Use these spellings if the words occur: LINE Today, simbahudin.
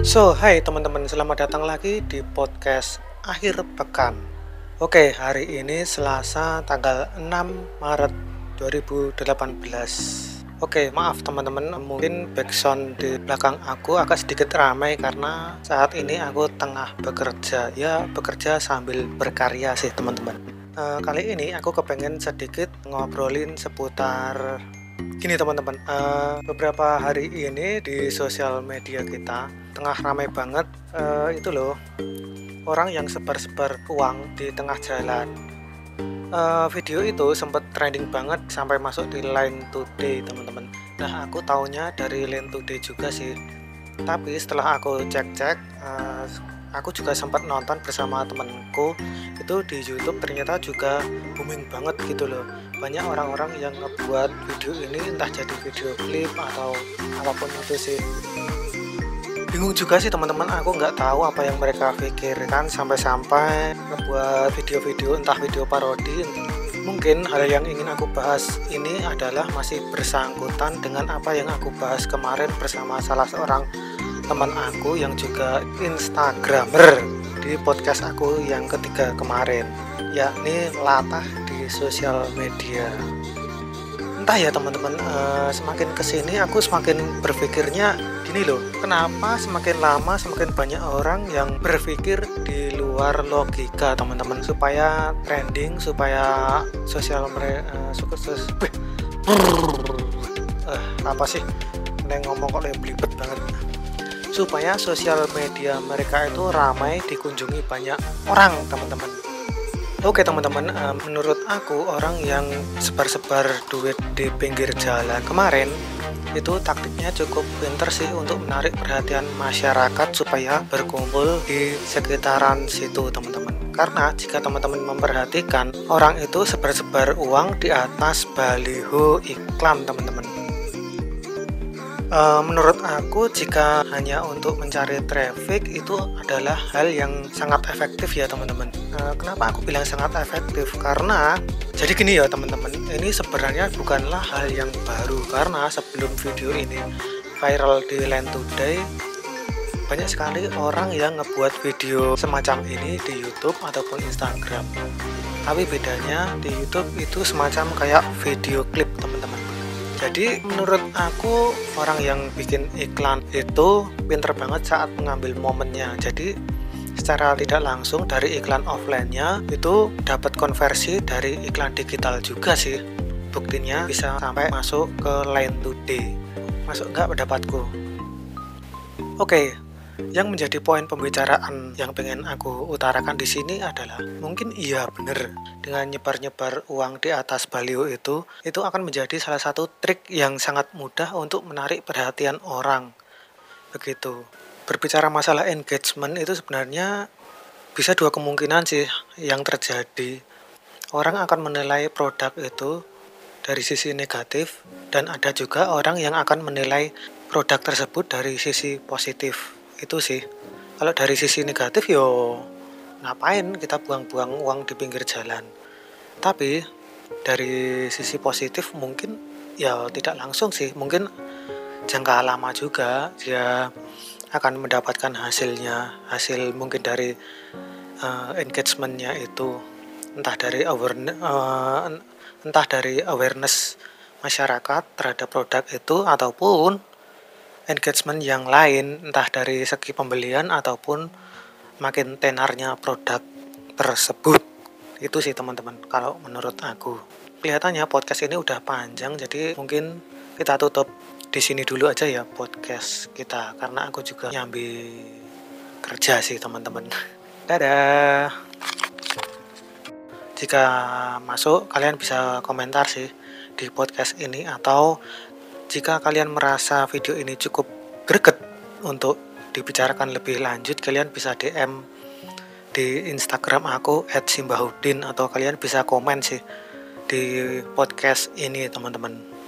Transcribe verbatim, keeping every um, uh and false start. So, hai teman-teman, selamat datang lagi di podcast akhir pekan. Oke, hari ini Selasa tanggal enam Maret dua ribu delapan belas. Oke, maaf teman-teman, mungkin background di belakang aku agak sedikit ramai karena saat ini aku tengah bekerja. Ya, bekerja sambil berkarya sih teman-teman. e, Kali ini aku kepengen sedikit ngobrolin seputar gini teman-teman, uh, beberapa hari ini di sosial media kita tengah ramai banget uh, itu loh, orang yang sebar-sebar uang di tengah jalan. uh, Video itu sempat trending banget sampai masuk di LINE Today teman-teman. Nah, aku taunya dari LINE Today juga sih, tapi setelah aku cek-cek, uh, aku juga sempat nonton bersama temanku itu di YouTube, ternyata juga booming banget gitu loh. Banyak orang-orang yang ngebuat video ini, entah jadi video klip atau apapun itu sih. Bingung juga sih teman-teman, aku nggak tahu apa yang mereka pikirkan sampai-sampai ngebuat video-video, entah video parodi. Mungkin hal yang ingin aku bahas ini adalah masih bersangkutan dengan apa yang aku bahas kemarin bersama salah seorang teman aku yang juga Instagramer di podcast aku yang ketiga kemarin, yakni latah sosial media. Entah ya teman-teman, uh, semakin kesini aku semakin berpikirnya gini loh, kenapa semakin lama semakin banyak orang yang berpikir di luar logika teman-teman, supaya trending, supaya sosial media uh, sukses. Uh, apa sih neng ngomong kok belibet banget, supaya sosial media mereka itu ramai dikunjungi banyak orang teman-teman. Oke teman-teman, uh, menurut aku orang yang sebar-sebar duit di pinggir jalan kemarin itu taktiknya cukup pinter sih untuk menarik perhatian masyarakat supaya berkumpul di sekitaran situ teman-teman. Karena jika teman-teman memperhatikan, orang itu sebar-sebar uang di atas baliho iklan teman-teman. Uh, menurut aku, jika hanya untuk mencari traffic, itu adalah hal yang sangat efektif ya teman-teman. Kenapa aku bilang sangat efektif? Karena jadi gini ya teman-teman, ini sebenarnya bukanlah hal yang baru, karena sebelum video ini viral di LINE Today, banyak sekali orang yang ngebuat video semacam ini di YouTube ataupun Instagram. Tapi bedanya di YouTube itu semacam kayak video klip teman-teman. Jadi menurut aku, orang yang bikin iklan itu pinter banget saat mengambil momennya. Jadi secara tidak langsung dari iklan offline-nya itu dapat konversi dari iklan digital juga sih. Buktinya bisa sampai masuk ke LINE Today. Masuk nggak pendapatku? Oke, yang menjadi poin pembicaraan yang pengen aku utarakan di sini adalah mungkin iya bener, dengan nyebar-nyebar uang di atas baliho itu, itu akan menjadi salah satu trik yang sangat mudah untuk menarik perhatian orang. Begitu. Berbicara masalah engagement itu sebenarnya bisa dua kemungkinan sih yang terjadi. Orang akan menilai produk itu dari sisi negatif, dan ada juga orang yang akan menilai produk tersebut dari sisi positif. Itu sih. Kalau dari sisi negatif, yo ngapain kita buang-buang uang di pinggir jalan. Tapi dari sisi positif mungkin ya tidak langsung sih, mungkin jangka lama juga dia akan mendapatkan hasilnya, hasil mungkin dari uh, engagementnya itu, entah dari awareness, uh, entah dari awareness masyarakat terhadap produk itu ataupun engagement yang lain, entah dari segi pembelian ataupun makin tenarnya produk tersebut. Itu sih teman-teman, kalau menurut aku. Kelihatannya podcast ini udah panjang, jadi mungkin kita tutup di sini dulu aja ya podcast kita, karena aku juga nyambi kerja sih teman-teman. Dadah. Jika masuk, kalian bisa komentar sih di podcast ini, atau jika kalian merasa video ini cukup greget untuk dibicarakan lebih lanjut, kalian bisa D M di Instagram aku et simbahudin, atau kalian bisa komen sih di podcast ini teman-teman.